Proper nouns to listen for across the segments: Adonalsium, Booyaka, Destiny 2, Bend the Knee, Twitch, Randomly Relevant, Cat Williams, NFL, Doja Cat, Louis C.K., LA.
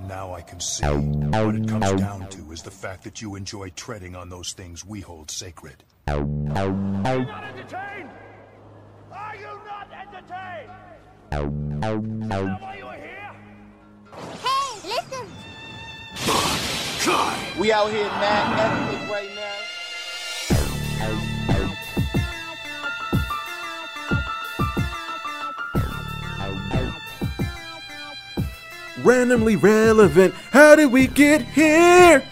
Now I can see what it comes down to is the fact that you enjoy treading on those things we hold sacred. Are you not entertained? Are you not entertained? Is that why you are here? Hey, listen! God. We out here mad epic right now. Randomly Relevant. How did we get here?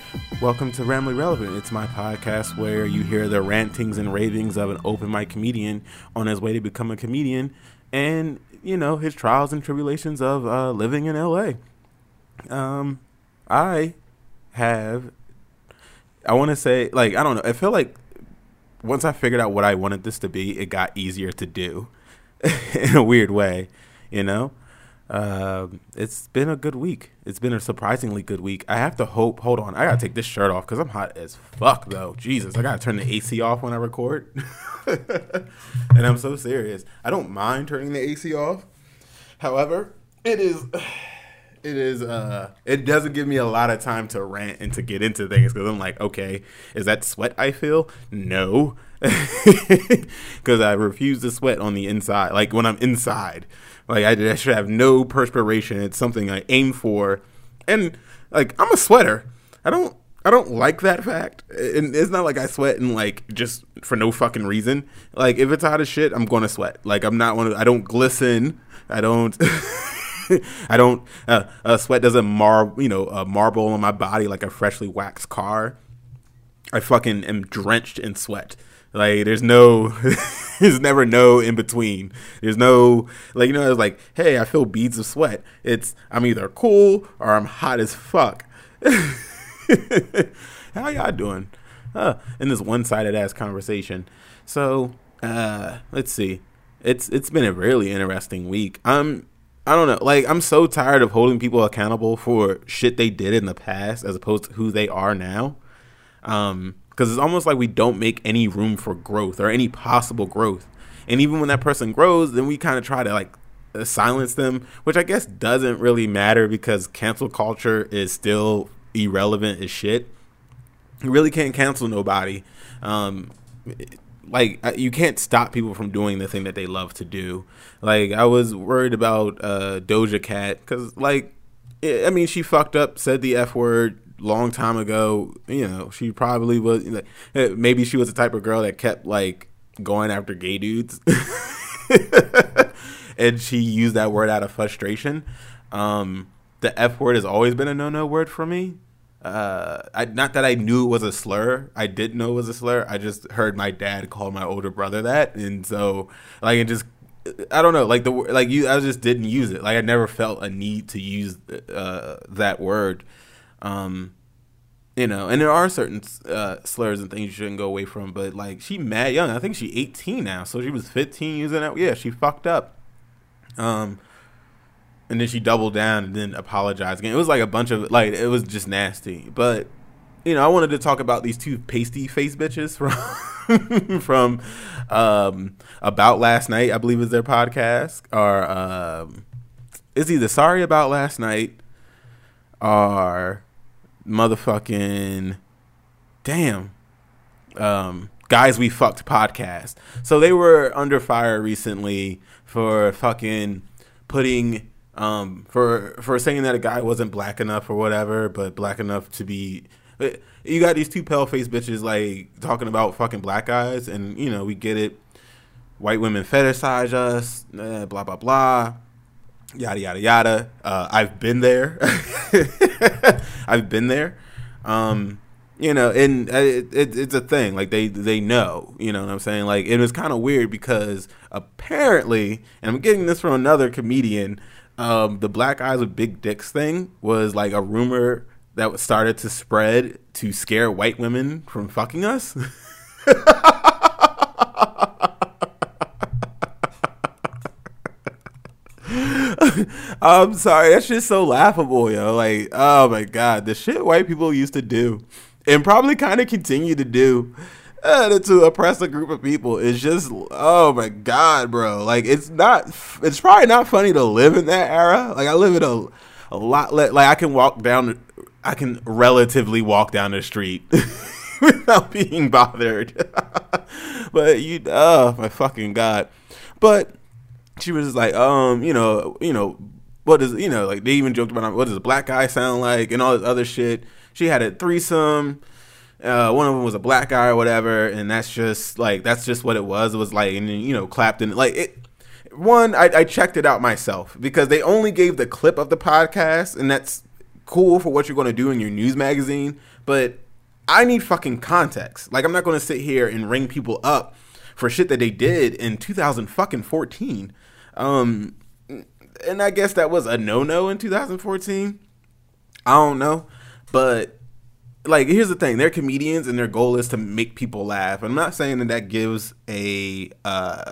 Welcome to Randomly Relevant. It's my podcast where you hear the rantings and ravings of an open mic comedian on his way to become a comedian and, you know, his trials and tribulations of living in LA. I feel like once I figured out what I wanted this to be, it got easier to do in a weird way, you know? It's been a good week. It's been a surprisingly good week. I have to hope. Hold on. I got to take this shirt off because I'm hot as fuck, though. Jesus, I got to turn the AC off when I record. And I'm so serious. I don't mind turning the AC off. However, it doesn't give me a lot of time to rant and to get into things because I'm like, okay, is that sweat I feel? No, because I refuse to sweat on the inside. Like when I'm inside, like I should have no perspiration. It's something I aim for, and like I'm a sweater. I don't like that fact. And it's not like I sweat and like just for no fucking reason. Like if it's hot as shit, I'm gonna sweat. Like I'm not one. I don't glisten. I don't. Sweat doesn't marble on my body like a freshly waxed car. I fucking am drenched in sweat. Like there's never no in between. There's no, like, you know, it's like, hey, I feel beads of sweat. It's, I'm either cool or I'm hot as fuck. How y'all doing? In this one-sided ass conversation. So, let's see. It's been a really interesting week. I don't know. Like, I'm so tired of holding people accountable for shit they did in the past as opposed to who they are now. Because it's almost like we don't make any room for growth or any possible growth. And even when that person grows, then we kind of try to, like, silence them, which I guess doesn't really matter because cancel culture is still irrelevant as shit. You really can't cancel nobody. Like, you can't stop people from doing the thing that they love to do. Like, I was worried about Doja Cat because, like, I mean, she fucked up, said the F word long time ago. You know, she probably was, like, maybe she was the type of girl that kept, like, going after gay dudes. And she used that word out of frustration. The F word has always been a no-no word for me. Not that I knew it was a slur. I didn't know it was a slur. I just heard my dad call my older brother that, and so like it just, I don't know. I just didn't use it. Like I never felt a need to use that word, you know. And there are certain slurs and things you shouldn't go away from. But like she mad young. I think she 18 now, so she was 15 using that. Yeah, she fucked up. And then she doubled down and then apologized again. It was like a bunch of, like, it was just nasty. But, you know, I wanted to talk about these two pasty face bitches from About Last Night, I believe is their podcast. Or it's either Sorry About Last Night or motherfucking, damn, Guys We Fucked podcast. So they were under fire recently for fucking putting... for saying that a guy wasn't black enough or whatever, but black enough to be, you got these two pale-faced bitches like talking about fucking black guys, and you know we get it. White women fetishize us, blah blah blah, yada yada yada. I've been there. I've been there. You know, and it's a thing. Like they know. You know what I'm saying? Like it was kind of weird because apparently, and I'm getting this from another comedian. The black guys with big dicks thing was like a rumor that started to spread to scare white women from fucking us. I'm sorry. That shit's so laughable, yo. Like, oh my God, the shit white people used to do and probably kind of continue to do to oppress a group of people. It's just, oh my God, bro. Like, it's probably not funny to live in that era. Like, I live in a a lot less, like I can relatively walk down the street without being bothered. But you, oh my fucking God. But she was just like, what is, like they even joked about, what does a black guy sound like and all this other shit. She had a threesome. One of them was a black guy or whatever. And that's just like, that's just what it was. It was like, and then, clapped in like it. One, I checked it out myself because they only gave the clip of the podcast, and that's cool for what you're going to do in your news magazine. But I need fucking context. Like, I'm not going to sit here and ring people up for shit that they did in 2014. And I guess that was a no-no in 2014. I don't know. But, like, here's the thing. They're comedians, and their goal is to make people laugh. I'm not saying that that gives a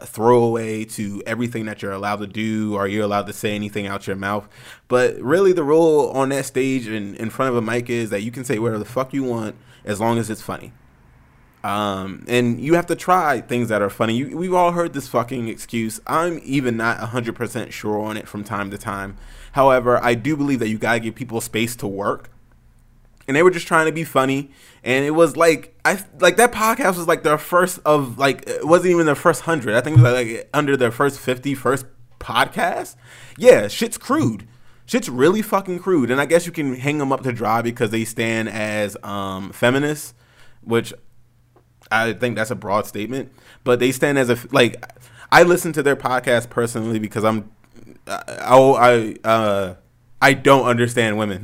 throwaway to everything that you're allowed to do or you're allowed to say anything out your mouth. But really the rule on that stage and in front of a mic is that you can say whatever the fuck you want, as long as it's funny. And you have to try things that are funny. We've all heard this fucking excuse. I'm even not 100% sure on it from time to time. However, I do believe that you gotta give people space to work. And they were just trying to be funny. And it was like, that podcast was like their first of, like, it wasn't even their first 100. I think it was like under their first 50 first podcast. Yeah, shit's crude. Shit's really fucking crude. And I guess you can hang them up to dry because they stand as feminists, which I think that's a broad statement. But they stand as a, like, I listen to their podcast personally because I don't understand women.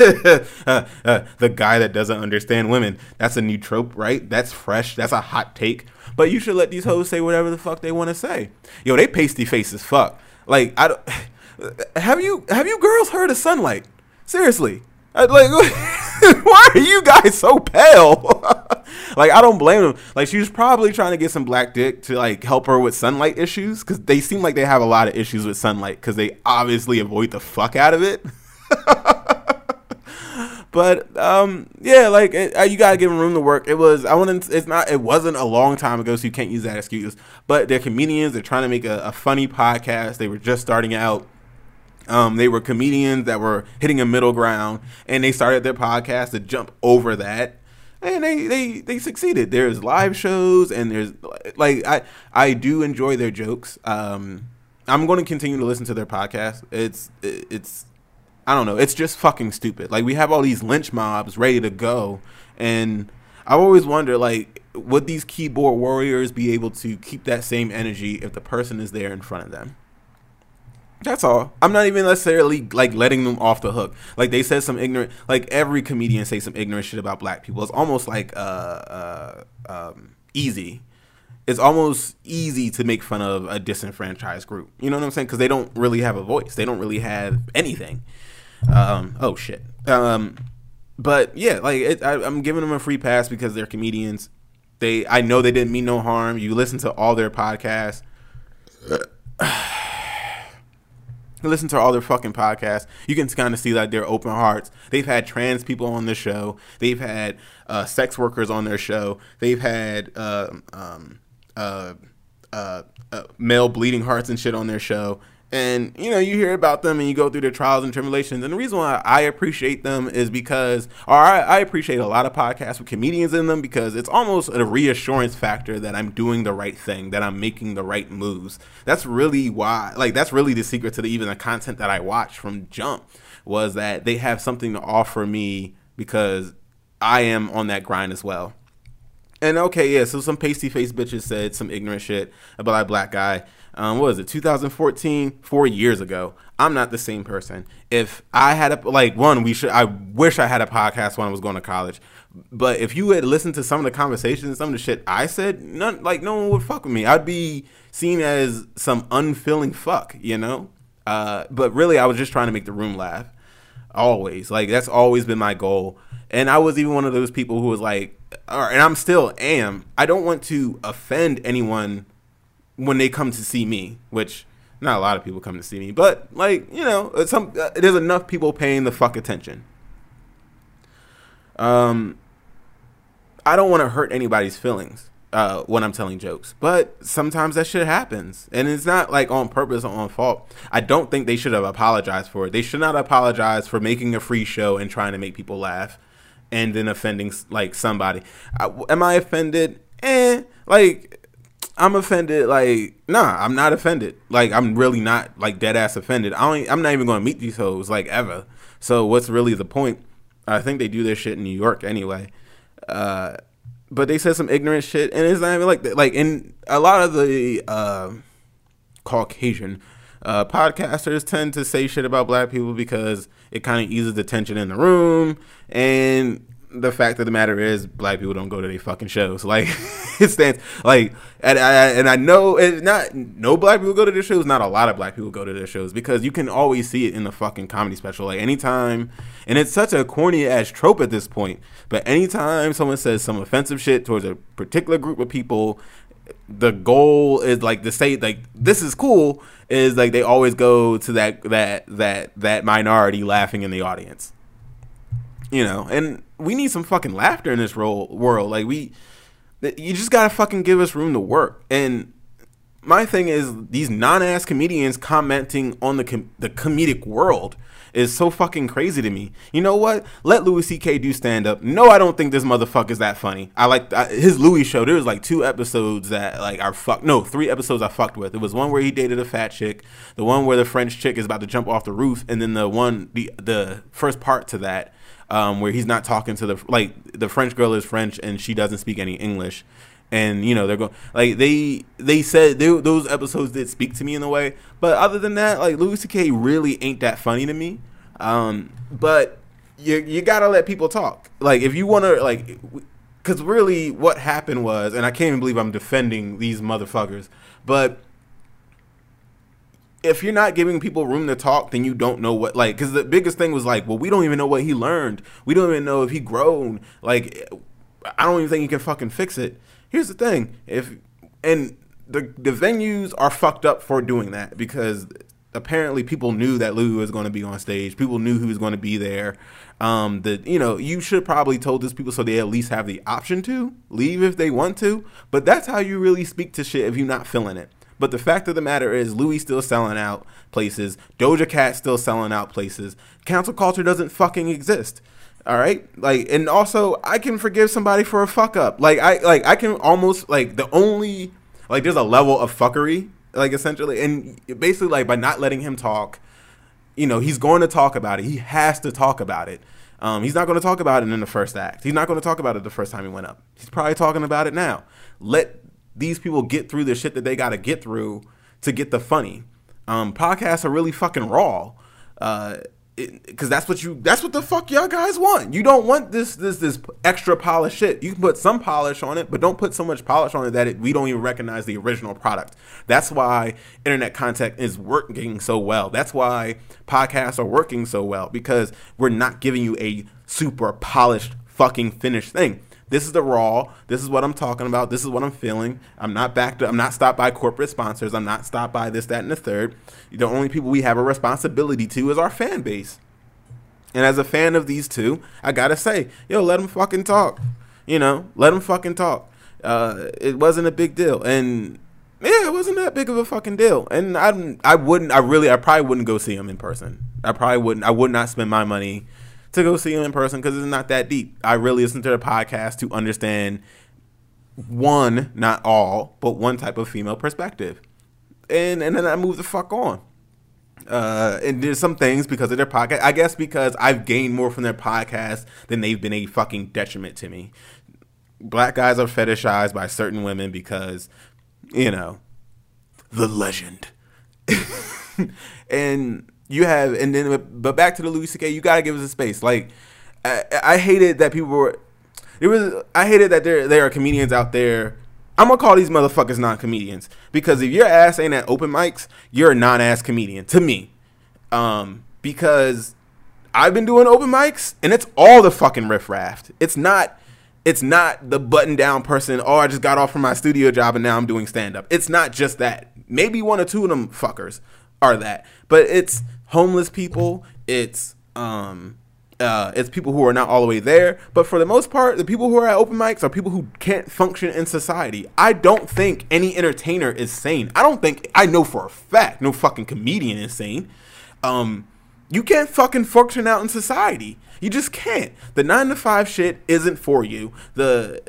The guy that doesn't understand women. That's a new trope, right? That's fresh. That's a hot take. But you should let these hoes say whatever the fuck they want to say. Yo, they pasty face as fuck. Like, I don't... Have you girls heard of sunlight? Seriously, why are you guys so pale? Like, I don't blame them. Like, she was probably trying to get some black dick to like help her with sunlight issues, because they seem like they have a lot of issues with sunlight because they obviously avoid the fuck out of it. But yeah, like you gotta give them room to work. It wasn't a long time ago, so you can't use that excuse. But they're comedians. They're trying to make a funny podcast. They were just starting out. They were comedians that were hitting a middle ground, and they started their podcast to jump over that, and they succeeded. There's live shows, and there's like I do enjoy their jokes. I'm going to continue to listen to their podcast. It's I don't know. It's just fucking stupid. Like, we have all these lynch mobs ready to go, and I've always wondered, like, would these keyboard warriors be able to keep that same energy if the person is there in front of them? That's all. I'm not even necessarily, like, letting them off the hook. Like, they said some ignorant... Like, every comedian say some ignorant shit about black people. It's almost, like, easy. It's almost easy to make fun of a disenfranchised group. You know what I'm saying? Because they don't really have a voice. They don't really have anything. Oh, shit. But, yeah, like, I'm giving them a free pass because they're comedians. I know they didn't mean no harm. You listen to all their podcasts. Listen to all their fucking podcasts. You can kind of see that they're open hearts. They've had trans people on the show. They've had sex workers on their show. They've had male bleeding hearts and shit on their show. And, you hear about them and you go through their trials and tribulations. And the reason why I appreciate them is because I appreciate a lot of podcasts with comedians in them, because it's almost a reassurance factor that I'm doing the right thing, that I'm making the right moves. That's really why, like, that's really the secret to even the content that I watched from jump, was that they have something to offer me because I am on that grind as well. And okay, yeah, so some pasty-faced bitches said some ignorant shit about a black guy. What was it, 2014? 4 years ago. I'm not the same person. If I had I wish I had a podcast when I was going to college. But if you had listened to some of the conversations, some of the shit I said, no one would fuck with me. I'd be seen as some unfeeling fuck, But really, I was just trying to make the room laugh. Always. Like, that's always been my goal. And I was even one of those people who was like, all right, and I'm still am. I don't want to offend anyone when they come to see me, which not a lot of people come to see me, but like, there's enough people paying the fuck attention. I don't want to hurt anybody's feelings. when I'm telling jokes. But sometimes that shit happens, and it's not like on purpose or on fault. I don't think they should have apologized for it. They should not apologize for making a free show and trying to make people laugh and then offending like somebody. Am I offended? Like, I'm offended. Like, nah, I'm not offended. Like, I'm really not, like, dead ass offended. I'm not even going to meet these hoes, like, ever. So what's really the point? I think they do their shit in New York anyway. But they said some ignorant shit, and it's not even like that. Like, in a lot of the Caucasian podcasters tend to say shit about black people because it kind of eases the tension in the room. And the fact of the matter is, black people don't go to their fucking shows. Like, it stands. Like, and I know it's not no black people go to their shows. Not a lot of black people go to their shows because you can always see it in the fucking comedy special. Like, anytime, and it's such a corny ass trope at this point. But anytime someone says some offensive shit towards a particular group of people, the goal is like to say like this is cool. Is like they always go to that minority laughing in the audience. You know, and we need some fucking laughter in this world. Like, you just gotta fucking give us room to work. And my thing is, these non-ass comedians commenting on the comedic world is so fucking crazy to me. You know what? Let Louis C.K. do stand-up. No, I don't think this motherfucker's that funny. His Louis show. There was like 2 episodes that like are fucked. No, 3 episodes I fucked with. It was one where he dated a fat chick, the one where the French chick is about to jump off the roof, and then the first part to that. Where he's not talking to the French girl is French and she doesn't speak any English, and you know they're going like they said those episodes did speak to me in a way, but other than that, like Louis C.K. really ain't that funny to me. But you gotta let people talk. Like if you wanna like, cause really what happened was, and I can't even believe I'm defending these motherfuckers, but if you're not giving people room to talk, then you don't know what, like, because the biggest thing was like, well, we don't even know what he learned. We don't even know if he grown. Like, I don't even think he can fucking fix it. Here's the thing. The venues are fucked up for doing that because apparently people knew that Lou was going to be on stage. People knew who was going to be there. You know, you should probably told these people so they at least have the option to leave if they want to. But that's how you really speak to shit if you're not feeling it. But the fact of the matter is, Louis still selling out places. Doja Cat still selling out places. Cancel culture doesn't fucking exist. All right? Like, and also, I can forgive somebody for a fuck up. Like, I can almost, like, the only, like, there's a level of fuckery, like, essentially. And basically, like, by not letting him talk, you know, he's going to talk about it. He has to talk about it. He's not going to talk about it in the first act. He's not going to talk about it the first time he went up. He's probably talking about it now. Let these people get through the shit that they got to get through to get the funny. Podcasts are really fucking raw. Cause that's what the fuck y'all guys want. You don't want this extra polish shit. You can put some polish on it, but don't put so much polish on it that we don't even recognize the original product. That's why internet content is working so well. That's why podcasts are working so well, because we're not giving you a super polished fucking finished thing. This is the raw. This is what I'm talking about. This is what I'm feeling. I'm not stopped by corporate sponsors. I'm not stopped by this, that, and the third. The only people we have a responsibility to is our fan base. And as a fan of these two, I got to say, yo, let them fucking talk. You know, let them fucking talk. It wasn't a big deal. And, yeah, it wasn't that big of a fucking deal. And I probably wouldn't go see them in person. I would not spend my money to go see him in person because it's not that deep. I really listen to the podcast to understand one, not all, but one type of female perspective. And then I move the fuck on. And there's some things because of their podcast. I guess because I've gained more from their podcast than they've been a fucking detriment to me. Black guys are fetishized by certain women because, you know, the legend. But back to the Louis C.K., you got to give us a space. Like, I hated that people were, I hated that there are comedians out there. I'm going to call these motherfuckers non-comedians, because if your ass ain't at open mics, you're a non-ass comedian to me. Because I've been doing open mics and it's all the fucking riffraff. It's not the button down person. Oh, I just got off from my studio job and now I'm doing stand up. It's not just that. Maybe one or two of them fuckers are that, but it's homeless people, it's It's people who are not all the way there. But for the most part, the people who are at open mics are people who can't function in society. I don't think any entertainer is sane. I don't think, I know for a fact, no fucking comedian is sane. You can't fucking function out in society. You just can't. The 9-to-5 shit isn't for you. So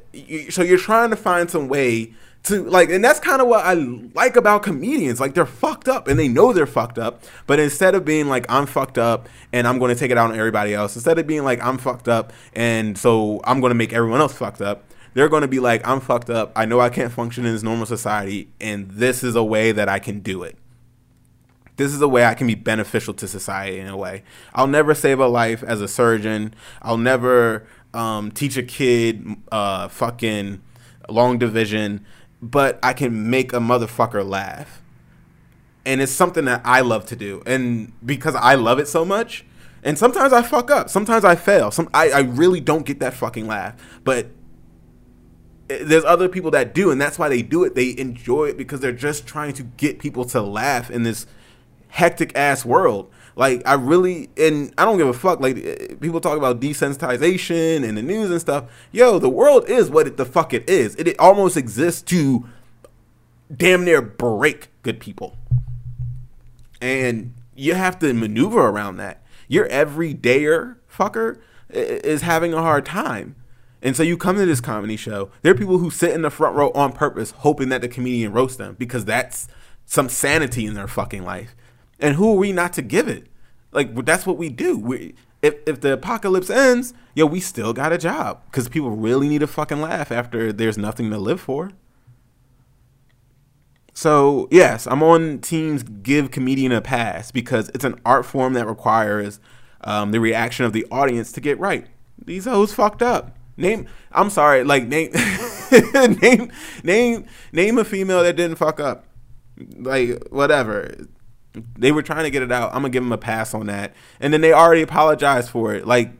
you're trying to find some way to, like, and that's kind of what I like about comedians. Like, they're fucked up and they know they're fucked up, but instead of being like, I'm fucked up and I'm going to take it out on everybody else, instead of being like, I'm fucked up and so I'm going to make everyone else fucked up, they're going to be like, I'm fucked up, I know I can't function in this normal society, and this is a way that I can do it. This is a way I can be beneficial to society in a way. I'll never save a life as a surgeon. I'll never teach a kid fucking long division, but I can make a motherfucker laugh. And it's something that I love to do. And because I love it so much, and sometimes I fuck up, sometimes I fail. I really don't get that fucking laugh. But there's other people that do, and that's why they do it. They enjoy it because they're just trying to get people to laugh in this hectic ass world. Like, I really, and I don't give a fuck, like, people talk about desensitization and the news and stuff. Yo, the world is what the fuck it is. It almost exists to damn near break good people. And you have to maneuver around that. Your everydayer fucker is having a hard time. And so you come to this comedy show. There are people who sit in the front row on purpose hoping that the comedian roasts them because that's some sanity in their fucking life. And who are we not to give it? Like, that's what we do. If the apocalypse ends, yo, we still got a job. Because people really need a fucking laugh after there's nothing to live for. So, yes, I'm on teams give comedian a pass because it's an art form that requires the reaction of the audience to get right. These hoes fucked up. Name a female that didn't fuck up. Like, whatever. They were trying to get it out. I'm going to give them a pass on that. And then they already apologized for it. Like,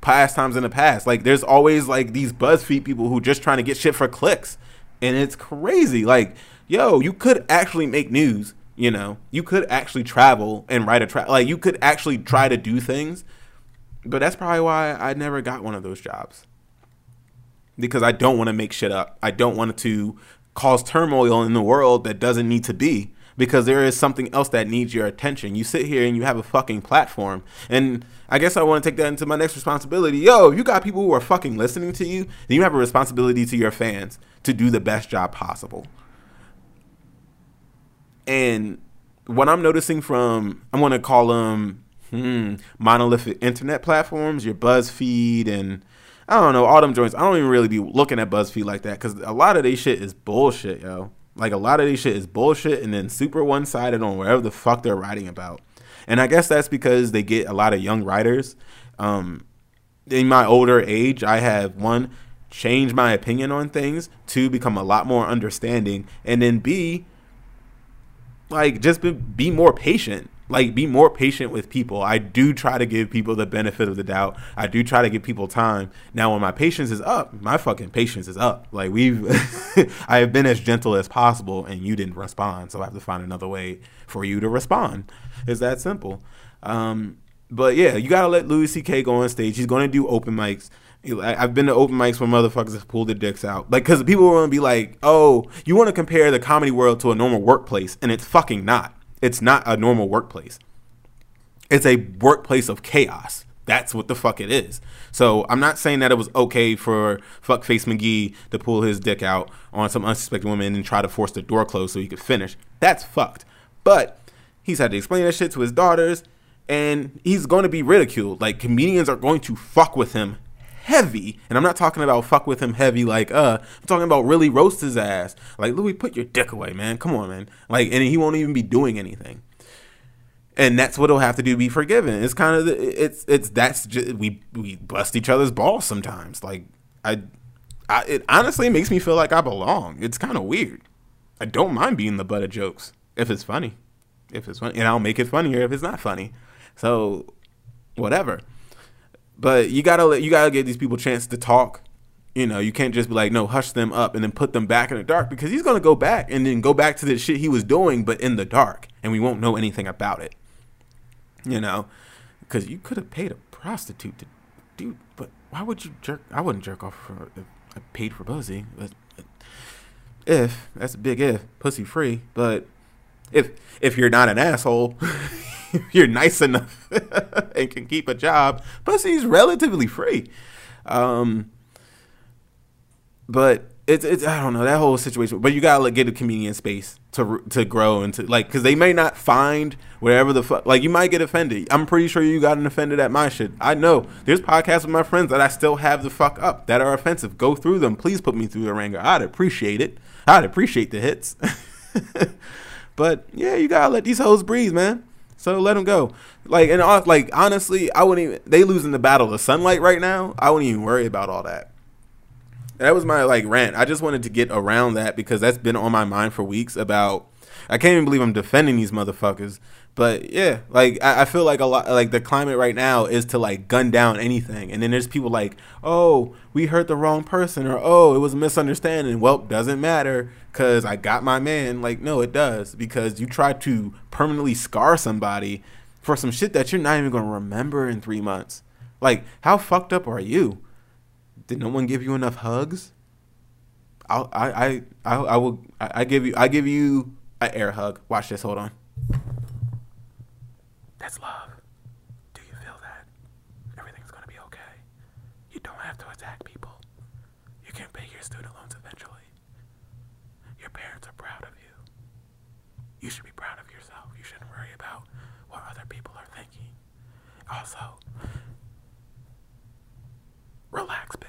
past times in the past. Like, there's always, like, these BuzzFeed people who just trying to get shit for clicks. And it's crazy. Like, yo, you could actually make news, you know. You could actually travel and write like, you could actually try to do things. But that's probably why I never got one of those jobs. Because I don't want to make shit up. I don't want to cause turmoil in the world that doesn't need to be. Because there is something else that needs your attention. You sit here and you have a fucking platform. And I guess I want to take that into my next responsibility. Yo, you got people who are fucking listening to you, then you have a responsibility to your fans to do the best job possible. And what I'm noticing from, I'm going to call them monolithic internet platforms, your BuzzFeed and I don't know, all them joints. I don't even really be looking at BuzzFeed like that because a lot of they shit is bullshit, yo. Like, a lot of this shit is bullshit and then super one-sided on whatever the fuck they're writing about. And I guess that's because they get a lot of young writers. In my older age, I have, one, changed my opinion on things, two, become a lot more understanding, and then B, like, just be more patient. Like, be more patient with people. I do try to give people the benefit of the doubt. I do try to give people time. Now, when my patience is up, my fucking patience is up. Like, I have been as gentle as possible, and you didn't respond, so I have to find another way for you to respond. It's that simple. But, yeah, you got to let Louis C.K. go on stage. He's going to do open mics. I've been to open mics where motherfuckers have pulled their dicks out. Like, because people are going to be like, oh, you want to compare the comedy world to a normal workplace, and it's fucking not. It's not a normal workplace. It's a workplace of chaos. That's what the fuck it is. So I'm not saying that it was okay for Fuckface McGee to pull his dick out on some unsuspecting woman and try to force the door closed so he could finish. That's fucked. But he's had to explain that shit to his daughters, and he's going to be ridiculed. Like, comedians are going to fuck with him heavy. And I'm not talking about fuck with him heavy like I'm talking about really roast his ass. Like, Louis, put your dick away, man. Come on, man. Like, and he won't even be doing anything. And that's what he'll have to do to be forgiven. It's kind of we bust each other's balls sometimes. Like, it honestly makes me feel like I belong. It's kind of weird. I don't mind being the butt of jokes if it's funny. And I'll make it funnier if it's not funny. So whatever. But you gotta give these people a chance to talk. You know, you can't just be like, no, hush them up and then put them back in the dark, because he's gonna go back and then go back to the shit he was doing, but in the dark, and we won't know anything about it. You know, because you could have paid a price. prostitute to do, but why would you jerk? I wouldn't jerk off for if I paid for pussy. If that's a big if, pussy free. But if you're not an asshole, you're nice enough and can keep a job, pussy's relatively free. But it's I don't know, that whole situation. But you gotta get a comedian space to grow and to, like, because they may not find whatever the fuck. Like, you might get offended. I'm pretty sure you gotten offended at my shit. I know there's podcasts with my friends that I still have the fuck up that are offensive. Go through them. Please put me through the ringer. I'd appreciate it. I'd appreciate the hits. But yeah, you gotta let these hoes breathe, man. So let them go. Like, and like, honestly, I wouldn't even. They losing the battle of sunlight right now. I wouldn't even worry about all that. That was my, like, rant. I just wanted to get around that because that's been on my mind for weeks about, I can't even believe I'm defending these motherfuckers. But yeah, like, I feel like a lot, like, the climate right now is to, like, gun down anything. And then there's people like, oh, we hurt the wrong person, or, oh, it was a misunderstanding. Well, doesn't matter because I got my man. Like, no, it does, because you try to permanently scar somebody for some shit that you're not even going to remember in 3 months. Like, how fucked up are you? Did no one give you enough hugs? I give you an air hug. Watch this. Hold on. That's love. Do you feel that? Everything's gonna be okay. You don't have to attack people. You can pay your student loans eventually. Your parents are proud of you. You should be proud of yourself. You shouldn't worry about what other people are thinking. Also, relax, bitch.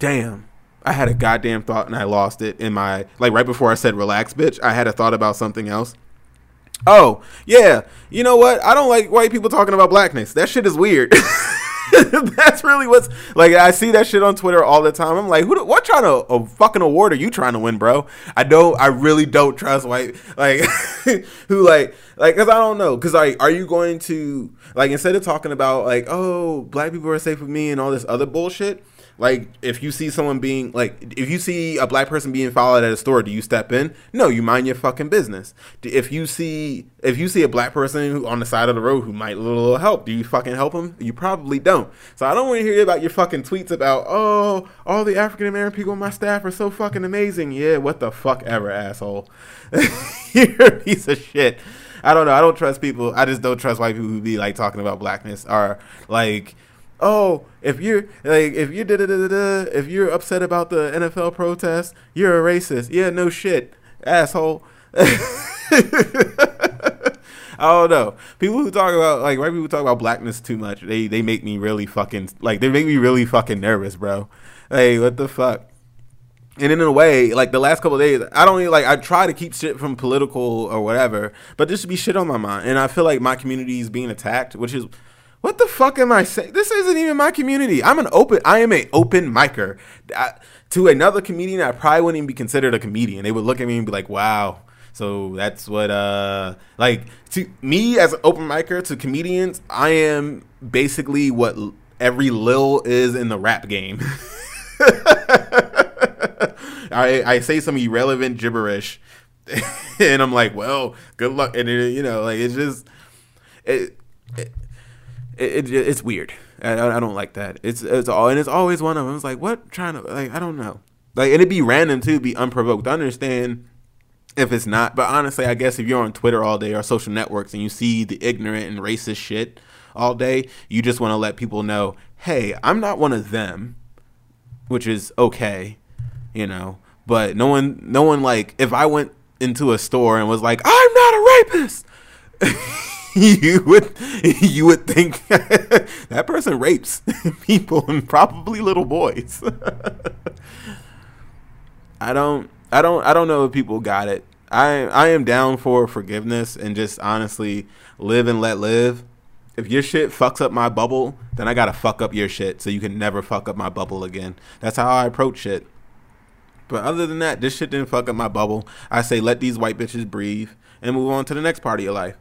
Damn. I had a goddamn thought and I lost it in my, like, right before I said relax, bitch. I had a thought about something else. Oh, yeah. You know what? I don't like white people talking about blackness. That shit is weird. That's really what's, like, I see that shit on Twitter all the time. I'm like, what kind of a fucking award are you trying to win, bro? I really don't trust white, like, who, like, because I don't know, because, like, are you going to, like, instead of talking about, like, oh, black people are safe with me and all this other bullshit, like, if you see someone being, like, if you see a black person being followed at a store, do you step in? No, you mind your fucking business. If you see a black person who on the side of the road who might need a little help, do you fucking help them? You probably don't. So I don't want to hear about your fucking tweets about, oh, all the African American people on my staff are so fucking amazing. Yeah, what the fuck ever, asshole. You're a piece of shit. I don't know. I don't trust people. I just don't trust white people who be, like, talking about blackness or, like, oh, if you're upset about the NFL protest, you're a racist. Yeah, no shit, asshole. I don't know. People who talk about, like, white people talk about blackness too much. They make me really fucking, like, they make me really fucking nervous, bro. Hey, what the fuck? And in a way, like, the last couple of days, I don't even, like, I try to keep shit from political or whatever, but this should be shit on my mind. And I feel like my community is being attacked, which is, what the fuck am I saying? This isn't even my community. I am an open micer. To another comedian, I probably wouldn't even be considered a comedian. They would look at me and be like, wow. So that's what, like, to me as an open micer, to comedians, I am basically what every Lil is in the rap game. I say some irrelevant gibberish and I'm like, well, good luck. And, it, you know, like, it's just, it's weird. I don't like that. It's all, and it's always one of them. It's like, what? Trying to, like, I don't know. Like, and it'd be random too, be unprovoked. I understand if it's not, but honestly, I guess if you're on Twitter all day or social networks and you see the ignorant and racist shit all day, you just want to let people know, hey, I'm not one of them, which is okay, you know. But no one, like, if I went into a store and was like, I'm not a rapist. You would think that person rapes people and probably little boys. I don't know if people got it. I am down for forgiveness and just honestly live and let live. If your shit fucks up my bubble, then I gotta fuck up your shit so you can never fuck up my bubble again. That's how I approach shit. But other than that, this shit didn't fuck up my bubble. I say let these white bitches breathe and move on to the next part of your life.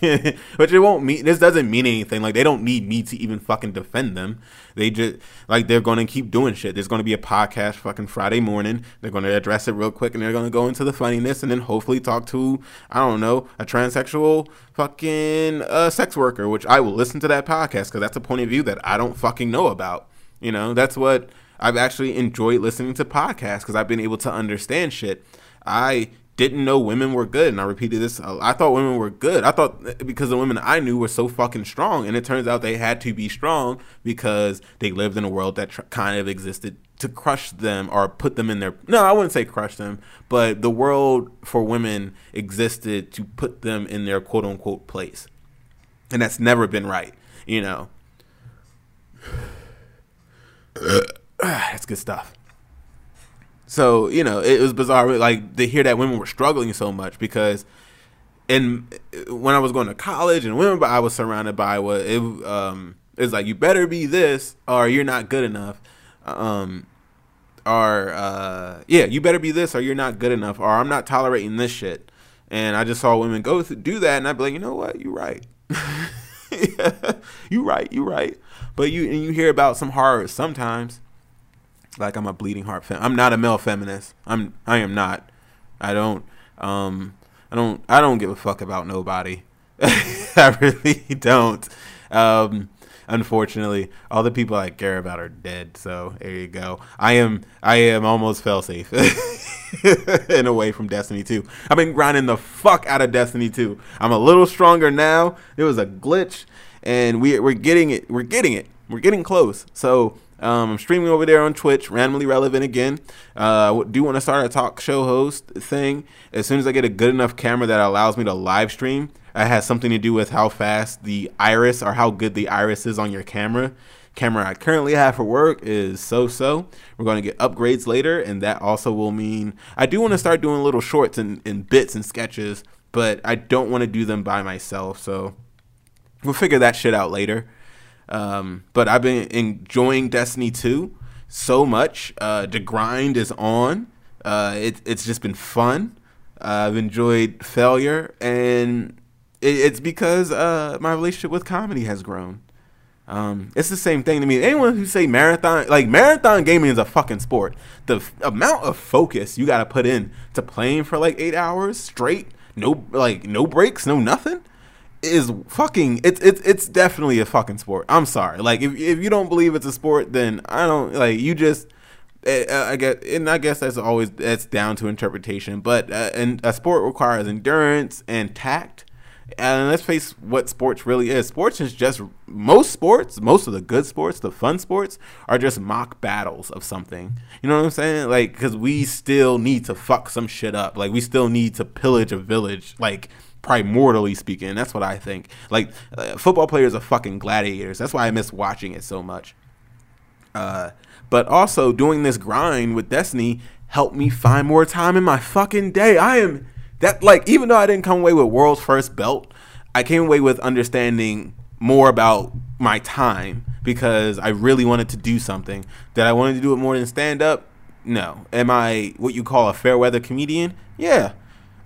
Which it won't mean. This doesn't mean anything. Like, they don't need me to even fucking defend them. They just, like, they're going to keep doing shit. There's going to be a podcast fucking Friday morning. They're going to address it real quick, and they're going to go into the funniness, and then hopefully talk to, I don't know, a transsexual fucking sex worker, which I will listen to that podcast because that's a point of view that I don't fucking know about. You know, that's what I've actually enjoyed listening to podcasts because I've been able to understand shit. I didn't know women were good, and I repeated this. I thought women were good. I thought because the women I knew were so fucking strong, and it turns out they had to be strong because they lived in a world that kind of existed to crush them or put them in their... No, I wouldn't say crush them, but the world for women existed to put them in their quote-unquote place, and that's never been right, you know. That's good stuff. So, you know, it was bizarre, like, to hear that women were struggling so much because when I was going to college and women I was surrounded by, it's like, you better be this or you're not good enough. You better be this or you're not good enough, or I'm not tolerating this shit. And I just saw women go do that, and I'd be like, you know what? You're right. Yeah, you're right. But you hear about some horrors sometimes. Like, I'm a bleeding heart feminist. I'm not a male feminist. I am not. I don't give a fuck about nobody. I really don't. Unfortunately, all the people I care about are dead. So there you go. I am almost fell safe in a way from Destiny 2. I've been grinding the fuck out of Destiny 2. I'm a little stronger now. There was a glitch, and we're getting it. We're getting close. So. I'm streaming over there on Twitch, Randomly Relevant again. I do want to start a talk show host thing. As soon as I get a good enough camera that allows me to live stream, it has something to do with how fast the iris or how good the iris is on your camera. Camera I currently have for work is so. We're going to get upgrades later, and that also will mean I do want to start doing little shorts and bits and sketches, but I don't want to do them by myself. So we'll figure that shit out later. But I've been enjoying Destiny 2 so much. The grind is on. It's just been fun. I've enjoyed failure, and it's because my relationship with comedy has grown. It's the same thing to me. Anyone who say marathon gaming is a fucking sport. The amount of focus you got to put in to playing for like 8 hours straight, no breaks, no nothing. Is fucking it's definitely a fucking sport. I'm sorry, like if you don't believe it's a sport, then I don't, like, you just I guess that's down to interpretation, but and a sport requires endurance and tact, and let's face what sports really is. Sports is just, most of the good sports, the fun sports, are just mock battles of something, you know what I'm saying? Like, because we still need to fuck some shit up, like we still need to pillage a village, like primordially speaking. That's what I think. Like, football players are fucking gladiators. That's why I miss watching it so much. But also, doing this grind with Destiny helped me find more time in my fucking day. Even though I didn't come away with world's first belt, I came away with understanding more about my time because I really wanted to do something. Did I wanted to do it more than stand up? No. Am I what you call a fair weather comedian? Yeah.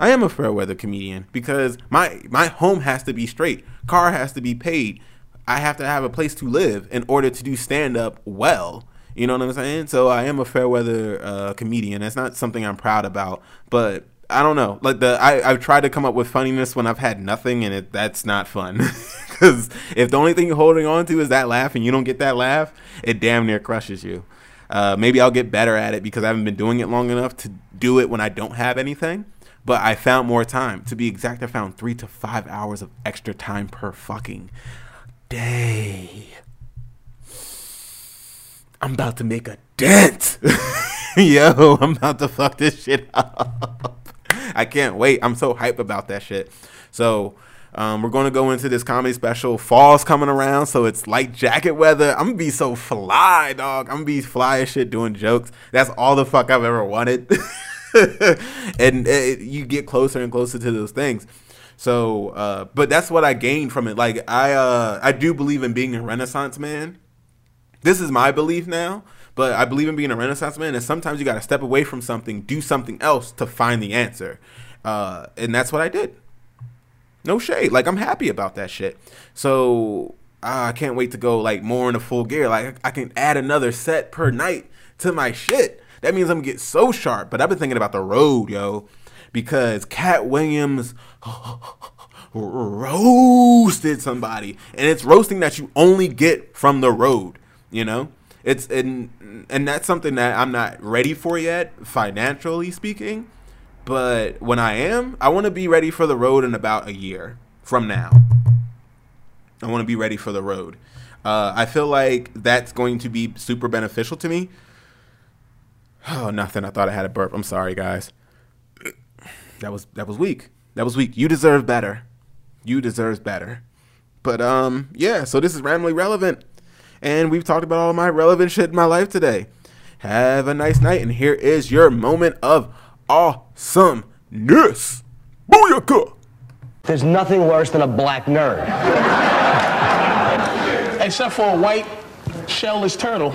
I am a fair weather comedian because my home has to be straight, car has to be paid, I have to have a place to live in order to do stand up well. You know what I'm saying? So I am a fair weather comedian. That's not something I'm proud about, but I don't know. Like I've tried to come up with funniness when I've had nothing, and that's not fun. Because if the only thing you're holding on to is that laugh, and you don't get that laugh, it damn near crushes you. Maybe I'll get better at it because I haven't been doing it long enough to do it when I don't have anything. But I found more time. To be exact, I found 3 to 5 hours of extra time per fucking day. I'm about to make a dent. Yo, I'm about to fuck this shit up. I can't wait. I'm so hype about that shit. So we're going to go into this comedy special. Fall's coming around, so it's light jacket weather. I'm going to be so fly, dog. I'm going to be fly as shit doing jokes. That's all the fuck I've ever wanted. And you get closer and closer to those things. So, but that's what I gained from it. Like, I do believe in being a Renaissance man. This is my belief now, but I believe in being a Renaissance man. And sometimes you got to step away from something, do something else to find the answer. And that's what I did. No shade. Like, I'm happy about that shit. So I can't wait to go like more into full gear. Like, I can add another set per night to my shit. That means I'm gonna get so sharp. But I've been thinking about the road, yo, because Cat Williams roasted somebody, and it's roasting that you only get from the road, you know. It's and that's something that I'm not ready for yet, financially speaking. But when I am, I want to be ready for the road in about a year from now. I want to be ready for the road. I feel like that's going to be super beneficial to me. Oh, nothing. I thought I had a burp. I'm sorry, guys. That was weak. That was weak. You deserve better. You deserve better. But yeah, so this is Randomly Relevant. And we've talked about all my relevant shit in my life today. Have a nice night. And here is your moment of awesomeness. Booyaka! There's nothing worse than a black nerd. Except for a white, shellless turtle.